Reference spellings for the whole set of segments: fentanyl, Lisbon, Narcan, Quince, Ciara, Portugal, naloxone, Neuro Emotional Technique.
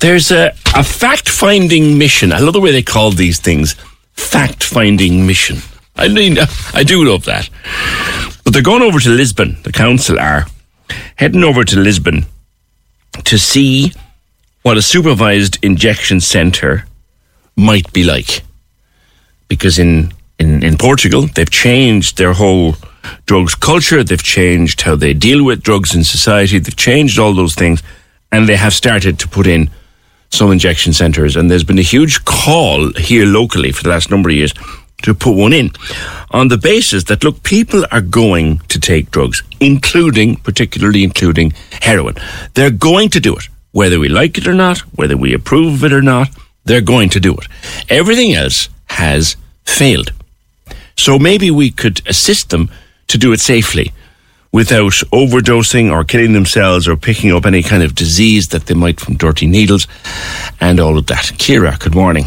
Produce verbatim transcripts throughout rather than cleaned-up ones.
There's a, a fact-finding mission. I love the way they call these things, fact-finding mission. I mean, I do love that. But they're going over to Lisbon, the council are, heading over to Lisbon to see what a supervised injection centre might be like. Because in, in, in Portugal, they've changed their whole drugs culture, they've changed how they deal with drugs in society, they've changed all those things, and they have started to put in some injection centres, and there's been a huge call here locally for the last number of years to put one in on the basis that, look, people are going to take drugs, including, particularly including heroin. They're going to do it, whether we like it or not, whether we approve of it or not, they're going to do it. Everything else has failed. So maybe we could assist them to do it safely without overdosing or killing themselves or picking up any kind of disease that they might from dirty needles and all of that. Ciara, good morning.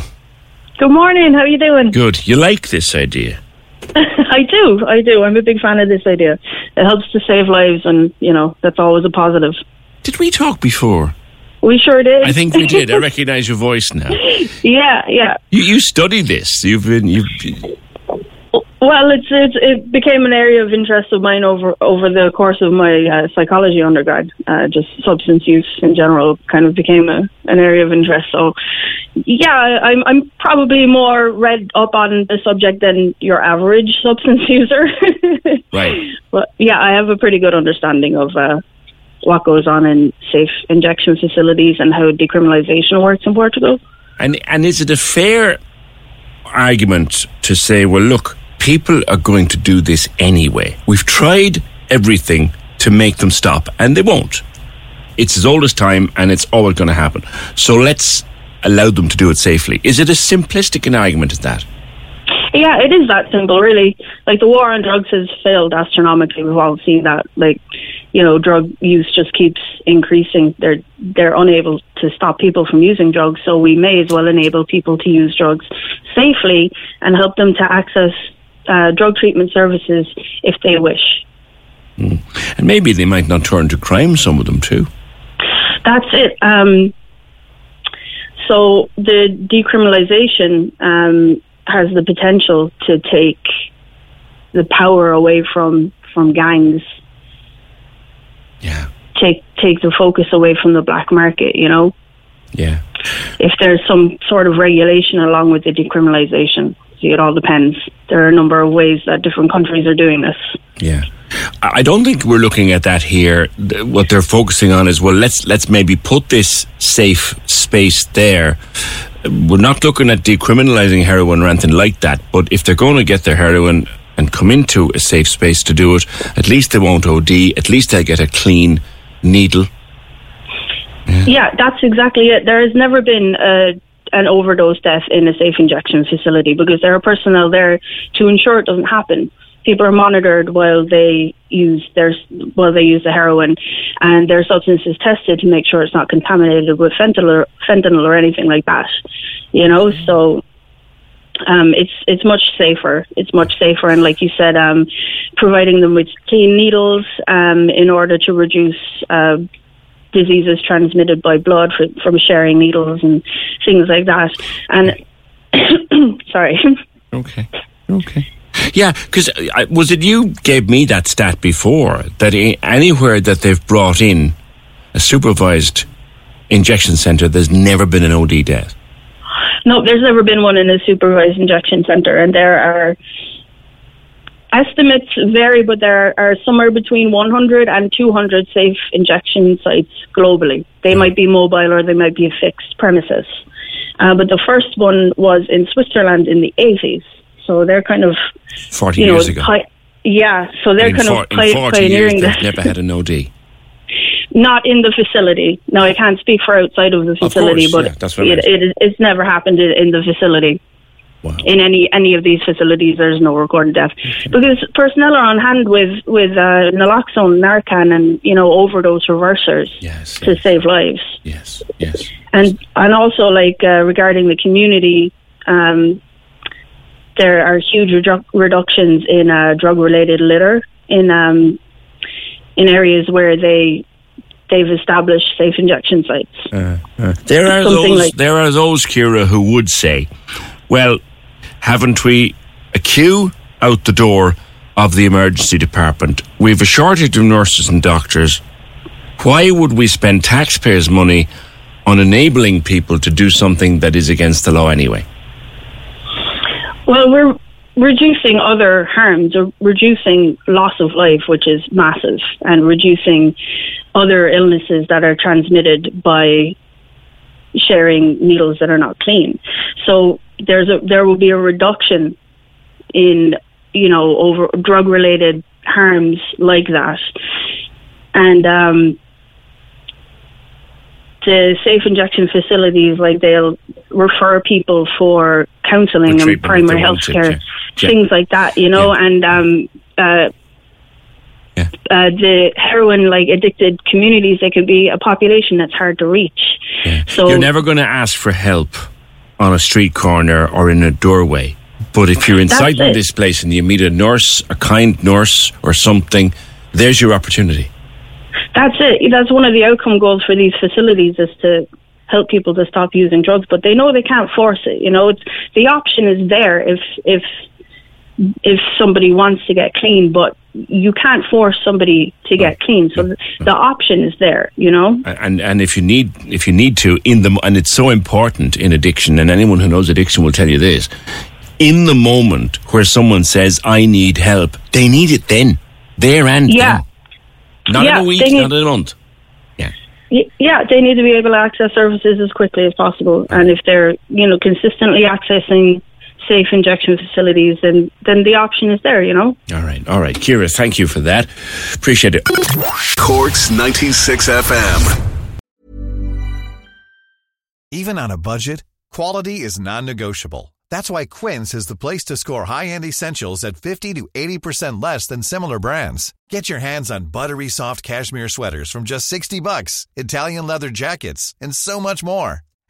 Good morning, how are you doing? Good. You like this idea? I do, I do. I'm a big fan of this idea. It helps to save lives and, you know, that's always a positive. Did we talk before? We sure did. I think we did. I recognise your voice now. Yeah, yeah. You, you study this. You've been... You've been Well, it's, it's, it became an area of interest of mine over over the course of my uh, psychology undergrad. Uh, just substance use in general kind of became a, an area of interest. So, yeah, I'm, I'm probably more read up on the subject than your average substance user. Right. But, yeah, I have a pretty good understanding of uh, what goes on in safe injection facilities and how decriminalisation works in Portugal. And and is it a fair argument to say, well, look, people are going to do this anyway. We've tried everything to make them stop, and they won't. It's as old as time, and it's always going to happen. So let's allow them to do it safely. Is it as simplistic an argument as that? Yeah, it is that simple, really. Like, the war on drugs has failed astronomically. We've all seen that. Like, you know, drug use just keeps increasing. They're they're unable to stop people from using drugs, so we may as well enable people to use drugs safely and help them to access Uh, drug treatment services if they wish. Mm. And maybe they might not turn to crime, some of them too. That's it. Um, so the decriminalisation um, has the potential to take the power away from, from gangs. Yeah. Take take the focus away from the black market, you know? Yeah. If there's some sort of regulation along with the decriminalisation. It all depends. There are a number of ways that different countries are doing this. Yeah. I don't think we're looking at that here. What they're focusing on is, well, let's let's maybe put this safe space there. We're not looking at decriminalising heroin or anything like that, but if they're going to get their heroin and come into a safe space to do it, at least they won't O D, at least they'll get a clean needle. Yeah, yeah, that's exactly it. There has never been a... an overdose death in a safe injection facility because there are personnel there to ensure it doesn't happen. People are monitored while they use their while they use the heroin, and their substance is tested to make sure it's not contaminated with fentanyl or, fentanyl or anything like that. You know, so um, it's it's much safer. It's much safer, and like you said, um, providing them with clean needles um, in order to reduce Uh, diseases transmitted by blood for, from sharing needles and things like that. And sorry. Okay. Okay. Yeah, because was it you gave me that stat before, that anywhere that they've brought in a supervised injection centre, there's never been an O D death? No, there's never been one in a supervised injection centre, and there are... Estimates vary, but there are somewhere between one hundred and two hundred safe injection sites globally. They might be mobile or they might be fixed premises. Uh, but the first one was in Switzerland in the eighties. So they're kind of... forty you know, years ago. Pi- yeah, so they're kind for, of pi- pioneering this. They've never had an O D. Not in the facility. Now, I can't speak for outside of the facility, of course, but yeah, that's what it, it, it, it's never happened in the facility. Wow. In any any of these facilities, there's no recorded death. Okay. Because personnel are on hand with, with uh, naloxone, Narcan and, you know, overdose reversers yes, to yes. save lives. Yes, yes. And and also, like, uh, regarding the community, um, there are huge redu- reductions in uh, drug-related litter in um, in areas where they... they've established safe injection sites. Uh, uh. There are Something those, like, there are those, Ciara, who would say, well, haven't we a queue out the door of the emergency department? We have a shortage of nurses and doctors. Why would we spend taxpayers' money on enabling people to do something that is against the law anyway? Well, we're reducing other harms, or reducing loss of life, which is massive, and reducing other illnesses that are transmitted by sharing needles that are not clean. So there's a, there will be a reduction in, you know, over drug-related harms like that. And um, the safe injection facilities, like, they'll refer people for counselling and primary health care, yeah. yeah. things like that, you know, yeah. and um, uh, yeah. uh, the heroin, like, addicted communities, they could be a population that's hard to reach. Yeah. So you're never going to ask for help on a street corner or in a doorway, but if you're inside this place and you meet a nurse, a kind nurse or something, there's your opportunity. That's it. That's one of the outcome goals for these facilities, is to help people to stop using drugs, but they know they can't force it. You know, it's, the option is there if if if somebody wants to get clean, but you can't force somebody to get clean. So the, the option is there, you know. And and if you need if you need to in the and it's so important in addiction, and anyone who knows addiction will tell you this: in the moment where someone says, "I need help," they need it then, there and yeah. then. Not yeah, in a week, need, not in a month. Yeah. Yeah, they need to be able to access services as quickly as possible. And if they're, you know, consistently accessing safe injection facilities, then, then the option is there, you know? All right, all right. Ciara, thank you for that. Appreciate it. Quartz ninety-six F M. Even on a budget, quality is non-negotiable. That's why Quince is the place to score high-end essentials at fifty to eighty percent less than similar brands. Get your hands on buttery soft cashmere sweaters from just sixty bucks, Italian leather jackets, and so much more.